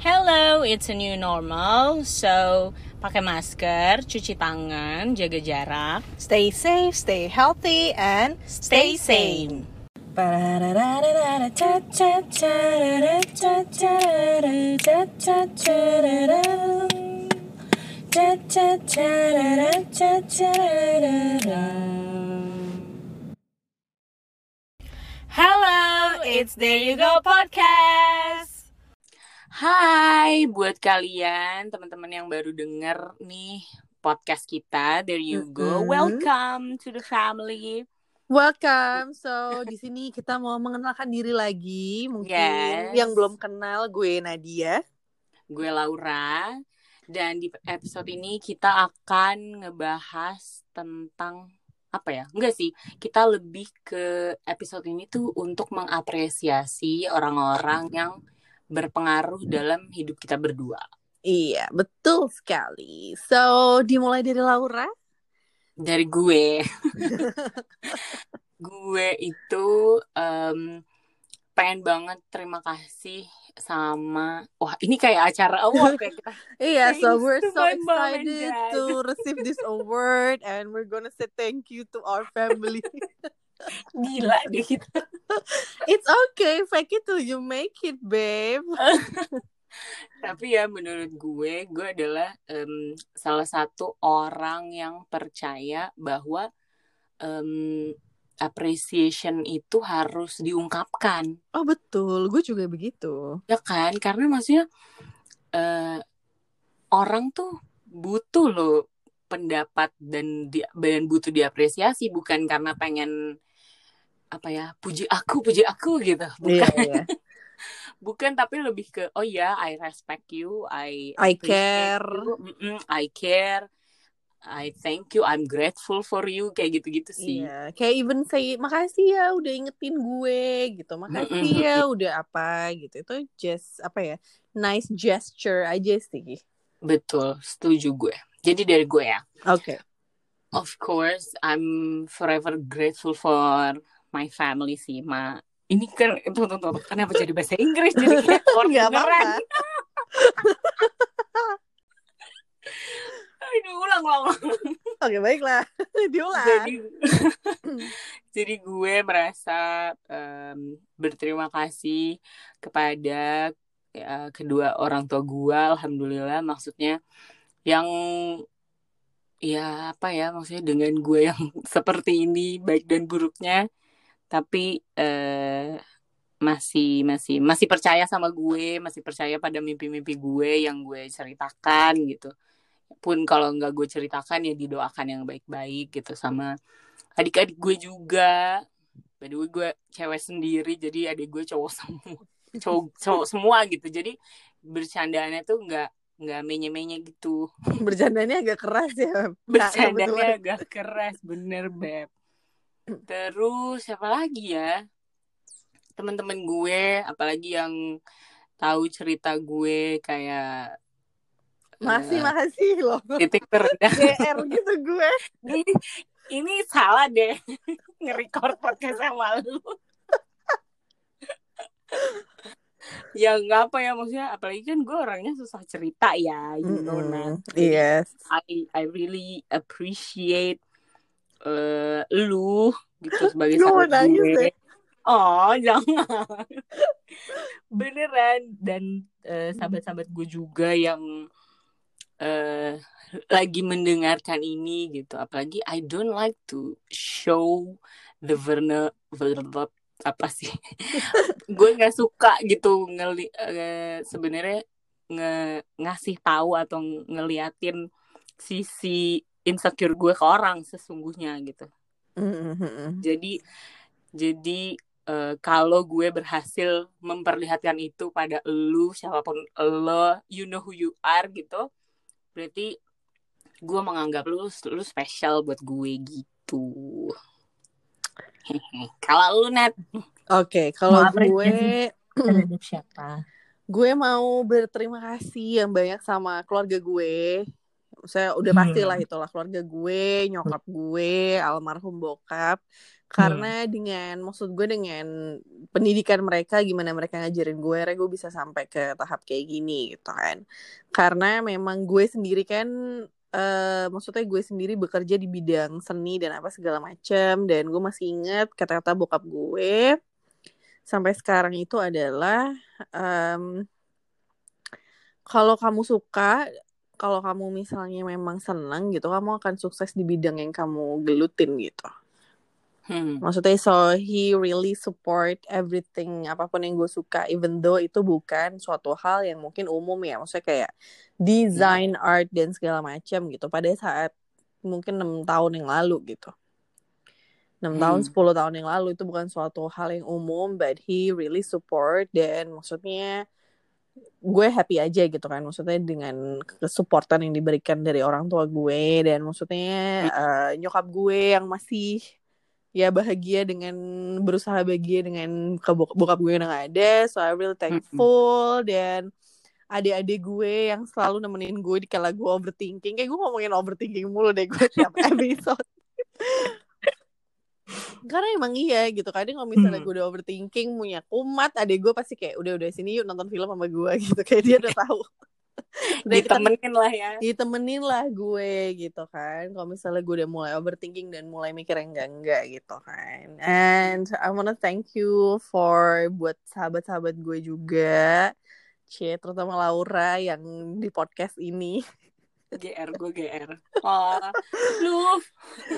Hello, it's a new normal. So, pakai masker, cuci tangan, jaga jarak. Stay safe, stay healthy, and stay sane. Hello, it's There You Go Podcast. Hai, buat kalian teman-teman yang baru denger nih podcast kita, There You Go, welcome to the family. Welcome. So di sini kita mau mengenalkan diri lagi, mungkin yang belum kenal, gue Nadia, gue Laura, dan di episode ini kita akan ngebahas tentang kita lebih ke episode ini tuh untuk mengapresiasi orang-orang yang berpengaruh dalam hidup kita berdua. Iya, betul sekali. So, dimulai dari Laura? Dari gue. Gue itu pengen banget terima kasih sama... Wah, ini kayak acara award ya kita. Iya, so we're so excited to receive this award and we're gonna say thank you to our family. Gila deh kita. It's okay, fake it till you make it, babe. Tapi ya menurut gue adalah salah satu orang yang percaya bahwa appreciation itu harus diungkapkan. Oh betul, gue juga begitu. Ya kan, karena maksudnya orang tuh butuh loh pendapat dan butuh diapresiasi, bukan karena pengen puji aku gitu, bukan. Yeah. Bukan, tapi lebih ke oh ya, I respect you, I care you. I care, I thank you, I'm grateful for you, kayak gitu-gitu sih. Iya, yeah. Kayak even say makasih ya udah ingetin gue gitu, makasih ya udah apa gitu, itu just nice gesture aja sih. Betul, setuju gue. Jadi dari gue ya. Okay. Of course, I'm forever grateful for my family sih, Ma. Ini kan, kenapa jadi bahasa Inggris? Jadi kayak orang beneran. Aduh, ulang. Okay, baiklah. Diulang. Jadi gue merasa berterima kasih kepada kedua orang tua gue. Alhamdulillah, maksudnya yang maksudnya dengan gue yang seperti ini, baik dan buruknya, tapi masih percaya sama gue, masih percaya pada mimpi-mimpi gue yang gue ceritakan gitu. Pun kalau nggak gue ceritakan ya didoakan yang baik-baik gitu sama adik-adik gue juga. By the way, gue cewek sendiri, jadi adik gue cowok semua gitu. Jadi bercandaannya tuh nggak menye-menye gitu. Bercandanya agak keras ya. Bercandanya agak keras, bener Beb. Terus siapa lagi ya? Teman-teman gue, apalagi yang tahu cerita gue kayak makasih loh. Titik terendah. GR gitu gue. Ini salah deh. Nge-record podcast sama lu. Ya nggak maksudnya apalagi kan gue orangnya susah cerita ya, you know. Yes. I really appreciate lu gitu sebagai sahabat gue. Oh jangan. Beneran. Dan sahabat-sahabat gue juga yang lagi mendengarkan ini gitu. Apalagi I don't like to show the vulnerable gue nggak suka gitu sebenarnya ngasih tahu atau ngeliatin sisi insecure gue ke orang sesungguhnya gitu. Jadi kalau gue berhasil memperlihatkan itu pada elu, siapapun elu, you know who you are gitu, berarti gue menganggap lu spesial buat gue gitu. Kalau lu Nat. Okay, kalau gue siapa? Gue mau berterima kasih yang banyak sama keluarga gue. saya udah pastilah itulah keluarga gue, nyokap gue, almarhum bokap. Karena dengan, maksud gue dengan pendidikan mereka, gimana mereka ngajarin gue, akhirnya gue bisa sampai ke tahap kayak gini gitu kan. Karena memang gue sendiri kan, maksudnya gue sendiri bekerja di bidang seni dan apa segala macam. Dan gue masih ingat kata-kata bokap gue sampai sekarang itu adalah, kalau kamu suka, kalau kamu misalnya memang senang gitu, kamu akan sukses di bidang yang kamu gelutin gitu. Maksudnya so he really support everything, apapun yang gue suka, even though itu bukan suatu hal yang mungkin umum ya, maksudnya kayak design, art dan segala macam gitu pada saat mungkin 6 tahun yang lalu gitu, 6 tahun 10 tahun yang lalu itu bukan suatu hal yang umum, but he really support. Dan maksudnya gue happy aja gitu kan, maksudnya dengan supportan yang diberikan dari orang tua gue. Dan maksudnya nyokap gue yang masih ya bahagia dengan, berusaha bahagia dengan bokap gue yang ada. So I really thankful. Dan adik-adik gue yang selalu nemenin gue dikala gue overthinking. Kayak gue ngomongin overthinking mulu deh gue tiap episode. Karena emang iya gitu, kadang kalau misalnya gue udah overthinking, punya kumat, adik gue pasti kayak udah sini yuk nonton film sama gue gitu. Kayak dia udah tahu. Ditemenin lah ya, ditemenin lah gue gitu kan. Kalau misalnya gue udah mulai overthinking dan mulai mikir yang enggak-enggak gitu kan. And I wanna thank you for buat sahabat-sahabat gue juga, terutama Laura yang di podcast ini. Gue GR. Oh, lu.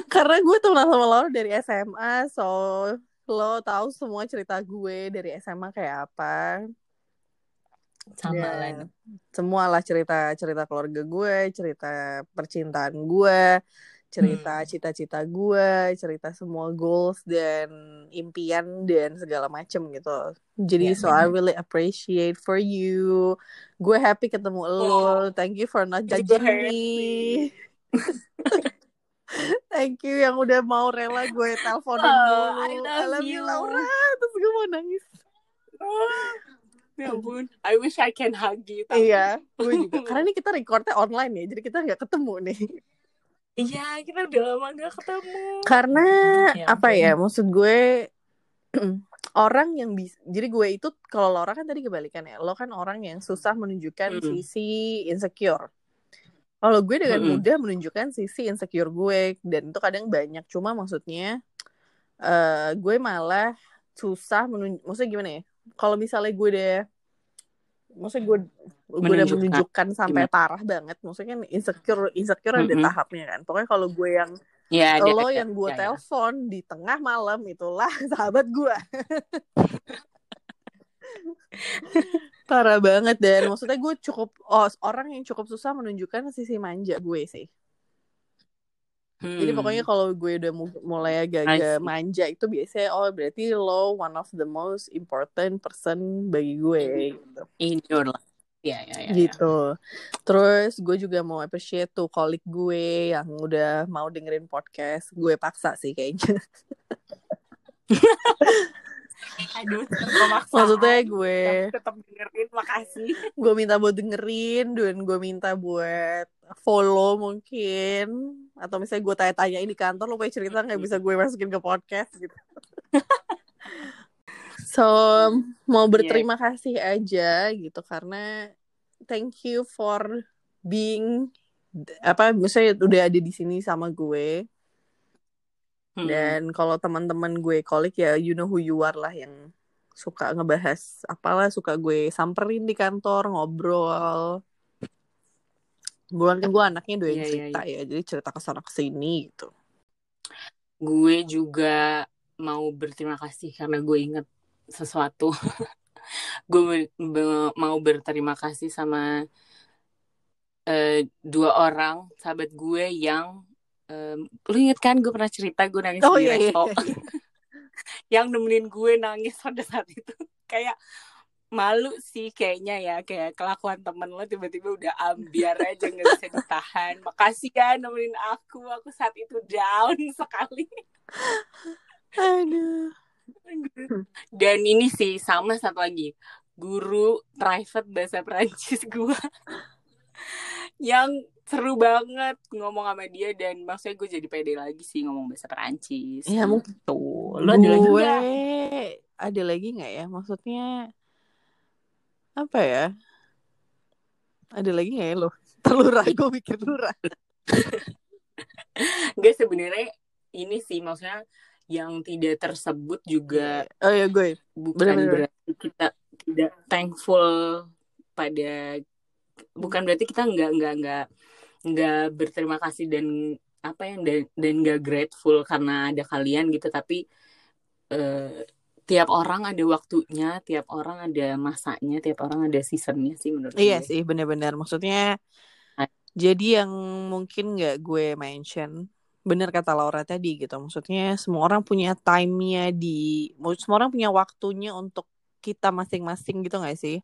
Karena gue temenan sama Laura dari SMA, so lo tahu semua cerita gue dari SMA kayak apa. Sama lain semualah cerita keluarga gue, cerita percintaan gue, cerita cita-cita gue, cerita semua goals dan impian dan segala macam gitu. Jadi so I really appreciate for you. Gue happy ketemu lo. Thank you for not judging me. Thank you yang udah mau rela gue teleponin dulu. I love you Laura. Terus gue mau nangis. Ya ampun, I wish I can hug you. Iya, gue juga. Karena ini kita recordnya online ya, jadi kita nggak ketemu nih. Iya, kita udah lama nggak ketemu. Karena maksud gue orang yang bisa. Jadi gue itu, kalau Laura kan tadi kebalikan ya. Lo kan orang yang susah menunjukkan sisi insecure. Kalau gue dengan mudah menunjukkan sisi insecure gue, dan itu kadang banyak. Cuma maksudnya gue malah susah maksudnya gimana ya? Kalau misalnya gue udah, maksudnya gue udah menunjukkan sampai parah banget, maksudnya kan insecure ada tahapnya kan. Pokoknya kalau gue yang gue telepon di tengah malam, itulah sahabat gue. Parah banget. Dan maksudnya gue orang yang cukup susah menunjukkan sisi manja gue sih. Jadi pokoknya kalau gue udah mulai agak manja itu biasanya berarti lo one of the most important person bagi gue gitu. In your life. Ya. Gitu. Terus gue juga mau appreciate tuh colleague gue yang udah mau dengerin podcast. Gue paksa sih kayaknya. Aduh, maksudnya gue tetap dengerin, makasih. Gue minta buat dengerin, dan gue minta buat follow mungkin. Atau misalnya gue tanya-tanyain di kantor, lo punya cerita gak bisa gue masukin ke podcast gitu. So, mau berterima kasih aja gitu, karena thank you for being misalnya udah ada di sini sama gue. Dan kalau teman-teman gue kolik ya, you know who you are lah, yang suka ngebahas apalah, suka gue samperin di kantor, ngobrol. Bulan kan gue anaknya doyan cerita ya, jadi cerita kesana kesini gitu. Gue juga mau berterima kasih karena gue inget sesuatu. Gue mau berterima kasih sama 2 orang sahabat gue yang lu inget kan gue pernah cerita gue nangis di resto. Yang nemenin gue nangis pada saat itu. Kayak malu sih kayaknya ya, kayak kelakuan temen lo tiba-tiba udah ambiar aja, gak bisa ditahan. Makasih ya nemenin aku saat itu down sekali. Aduh. Dan ini sih sama satu lagi, guru private bahasa Perancis gue. yang seru banget ngomong sama dia, dan maksudnya gue jadi pede lagi sih ngomong bahasa Perancis. Iya mungkin tuh. Lo ada lagi nggak? Ada lagi nggak ya? Maksudnya apa ya? Ada lagi nggak ya lo? Terlurah, gue mikir lurah. Gue sebenarnya ini sih maksudnya yang tidak tersebut juga. Oh ya gue. Bukan berarti kita tidak thankful pada. Bukan berarti kita nggak berterima kasih dan apa ya, dan nggak grateful karena ada kalian gitu, tapi tiap orang ada waktunya, tiap orang ada masanya, tiap orang ada seasonnya sih menurut gue. Iya sih, benar-benar. Maksudnya jadi yang mungkin nggak gue mention, benar kata Laura tadi gitu. Maksudnya semua orang punya time-nya, semua orang punya waktunya untuk kita masing-masing gitu nggak sih?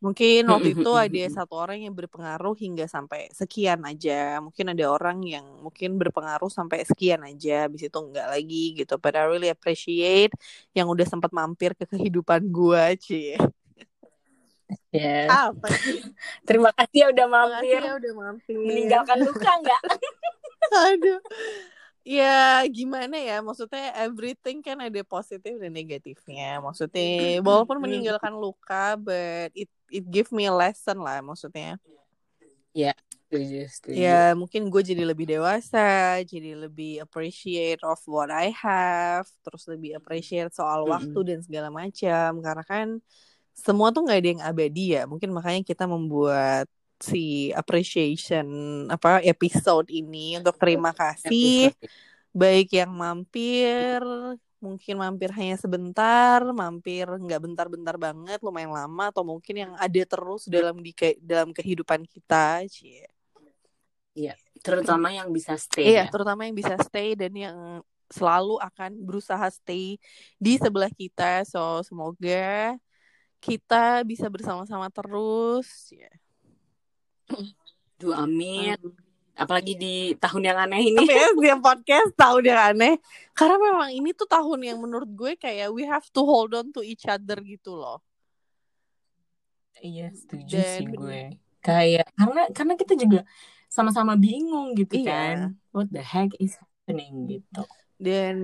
Mungkin waktu itu ada satu orang yang berpengaruh hingga sampai sekian aja. Mungkin ada orang yang mungkin berpengaruh sampai sekian aja, habis itu enggak lagi gitu. But I really appreciate yang udah sempat mampir ke kehidupan gua, Ci. Yes. Apa sih? Terima kasih ya udah mampir. Meninggalkan luka enggak? Aduh. Ya gimana ya, maksudnya everything kan ada positif dan negatifnya. Maksudnya walaupun meninggalkan luka, but it give me a lesson lah maksudnya. Ya, ya mungkin gue jadi lebih dewasa, jadi lebih appreciate of what I have, terus lebih appreciate soal waktu dan segala macam. Karena kan semua tuh nggak ada yang abadi ya. Mungkin makanya kita membuat si appreciation episode ini untuk terima kasih baik yang mampir, mungkin mampir hanya sebentar, mampir nggak bentar-bentar banget, lumayan lama, atau mungkin yang ada terus dalam kehidupan kita, Cie. Iya, terutama yang bisa stay. Iya, terutama yang bisa stay dan yang selalu akan berusaha stay di sebelah kita. So semoga kita bisa bersama-sama terus, ya. Duh, amin. Apalagi di tahun yang aneh ini. Setiap podcast tahun yang aneh. Karena memang ini tuh tahun yang menurut gue kayak we have to hold on to each other gitu loh. Iya, setuju sih gue. Kayak karena kita juga sama-sama bingung gitu kan. What the heck is happening gitu. Dan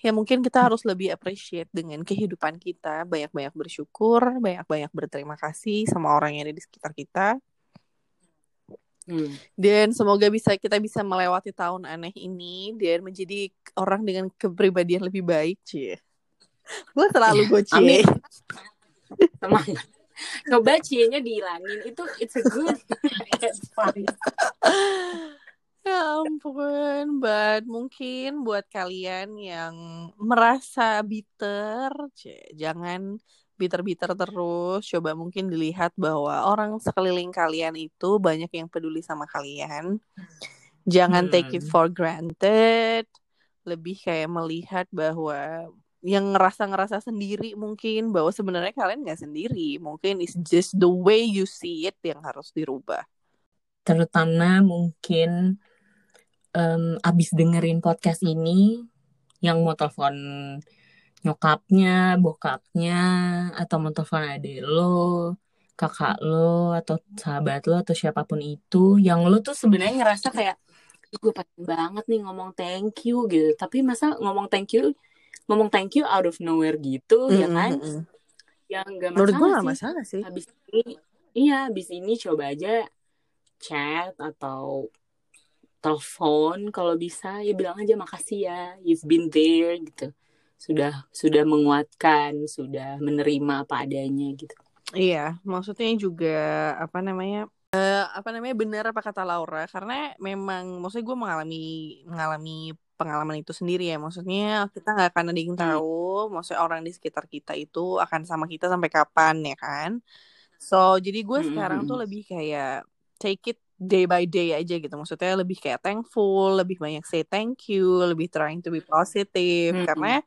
ya mungkin kita harus lebih appreciate dengan kehidupan kita, banyak-banyak bersyukur, banyak-banyak berterima kasih sama orang yang ada di sekitar kita. Dan semoga kita bisa melewati tahun aneh ini dan menjadi orang dengan kepribadian lebih baik, Cie. Gue selalu gue, Cie. Amin. Semangat. Coba Cie-nya dihilangin, it's a good advice. Ya ampun, but mungkin buat kalian yang merasa bitter, jangan bitter-bitter terus. Coba mungkin dilihat bahwa orang sekeliling kalian itu banyak yang peduli sama kalian. Jangan take it for granted. Lebih kayak melihat bahwa yang ngerasa sendiri mungkin, bahwa sebenarnya kalian nggak sendiri. Mungkin it's just the way you see it yang harus dirubah. Terutama mungkin abis dengerin podcast ini yang mau telepon nyokapnya, bokapnya, atau mau telepon adik lo, kakak lo, atau sahabat lo, atau siapapun itu, yang lo tuh sebenarnya ngerasa kayak gue pengen banget nih ngomong thank you gitu, tapi masa ngomong thank you out of nowhere gitu, ya kan? Yang gak masalah. Menurut gue gak masalah sih. Abis ini coba aja chat atau telepon kalau bisa, ya bilang aja makasih ya, you've been there gitu, sudah menguatkan, sudah menerima apa adanya gitu. Iya, maksudnya juga apa namanya benar apa kata Laura, karena memang maksudnya gue mengalami pengalaman itu sendiri ya. Maksudnya kita nggak akan ada yang tahu, maksudnya orang di sekitar kita itu akan sama kita sampai kapan ya kan. So jadi gue sekarang tuh lebih kayak take it day by day aja gitu. Maksudnya lebih kayak thankful, lebih banyak say thank you, lebih trying to be positive. Karena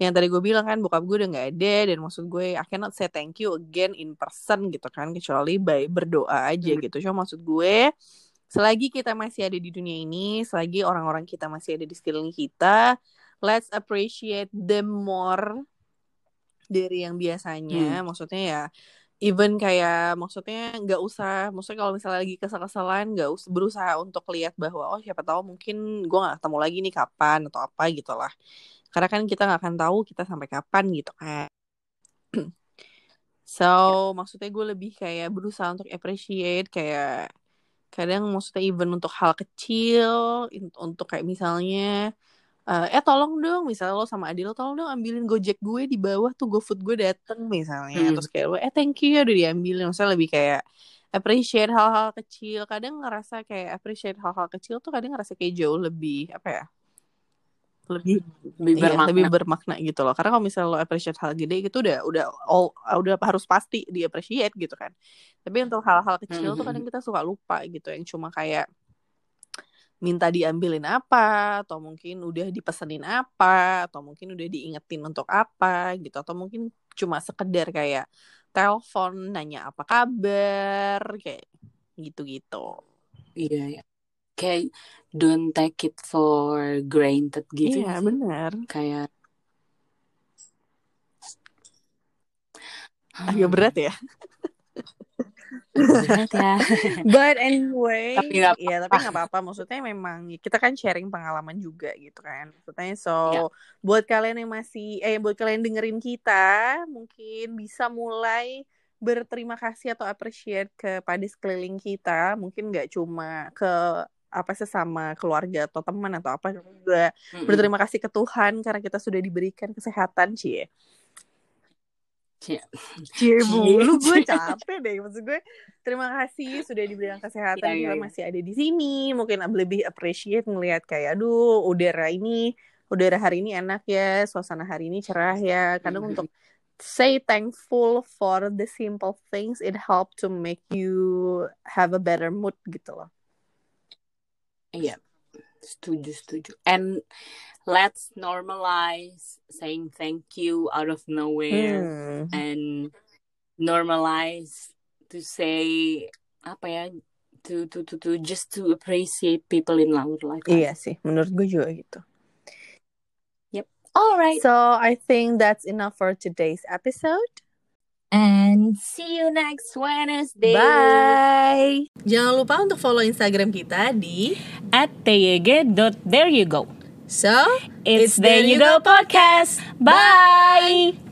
yang tadi gue bilang kan, bokap gue udah gak ada, dan maksud gue I cannot say thank you again in person gitu kan, kecuali by berdoa aja gitu. So maksud gue, selagi kita masih ada di dunia ini, selagi orang-orang kita masih ada di sekeliling kita, let's appreciate them more dari yang biasanya. Maksudnya ya Even kayak maksudnya nggak usah, maksudnya kalau misalnya lagi kesel-keselan nggak usah berusaha untuk lihat bahwa oh siapa tahu mungkin gue nggak ketemu lagi nih kapan atau apa gitulah, karena kan kita nggak akan tahu kita sampai kapan gitu kan. So maksudnya gue lebih kayak berusaha untuk appreciate, kayak kadang maksudnya even untuk hal kecil, untuk kayak misalnya tolong dong, misalnya lo sama Adil, tolong dong ambilin Gojek gue di bawah tuh, GoFood gue dateng misalnya. Terus kayak thank you ya udah diambilin. Maksudnya lebih kayak appreciate hal-hal kecil. Kadang ngerasa kayak appreciate hal-hal kecil tuh kadang ngerasa kayak jauh lebih apa ya, lebih bermakna gitu loh. Karena kalau misalnya lo appreciate hal gede gitu udah harus pasti di appreciate gitu kan. Tapi untuk hal-hal kecil tuh kadang kita suka lupa gitu, yang cuma kayak minta diambilin apa, atau mungkin udah dipesenin apa, atau mungkin udah diingetin untuk apa gitu, atau mungkin cuma sekedar kayak telepon nanya apa kabar kayak gitu-gitu. Iya. Kayak don't take it for granted gitu. Iya, benar. Kayak agak berat ya. Ya. But anyway, tapi nggak apa-apa. Maksudnya memang kita kan sharing pengalaman juga gitu kan. Maksudnya so yeah. Buat kalian yang buat kalian dengerin kita, mungkin bisa mulai berterima kasih atau appreciate kepada sekeliling kita. Mungkin nggak cuma ke sesama keluarga atau teman atau apa juga. Berterima kasih ke Tuhan karena kita sudah diberikan kesehatan, cie. Lu gue capek deh, maksud gue terima kasih sudah diberikan kesehatan, kita masih ada di sini. Mungkin lebih appreciate ngelihat kayak aduh udara hari ini enak ya, suasana hari ini cerah ya. Kadang untuk say thankful for the simple things, it help to make you have a better mood gitu loh. Iya, setuju. And let's normalize saying thank you out of nowhere, and normalize to say to just to appreciate people in our life. Iya sih, menurut gue juga gitu. Yep. All right. So I think that's enough for today's episode. And see you next Wednesday. Bye. Jangan lupa untuk follow Instagram kita di @tyg.thereyougo. So, it's There You Go Podcast. Bye.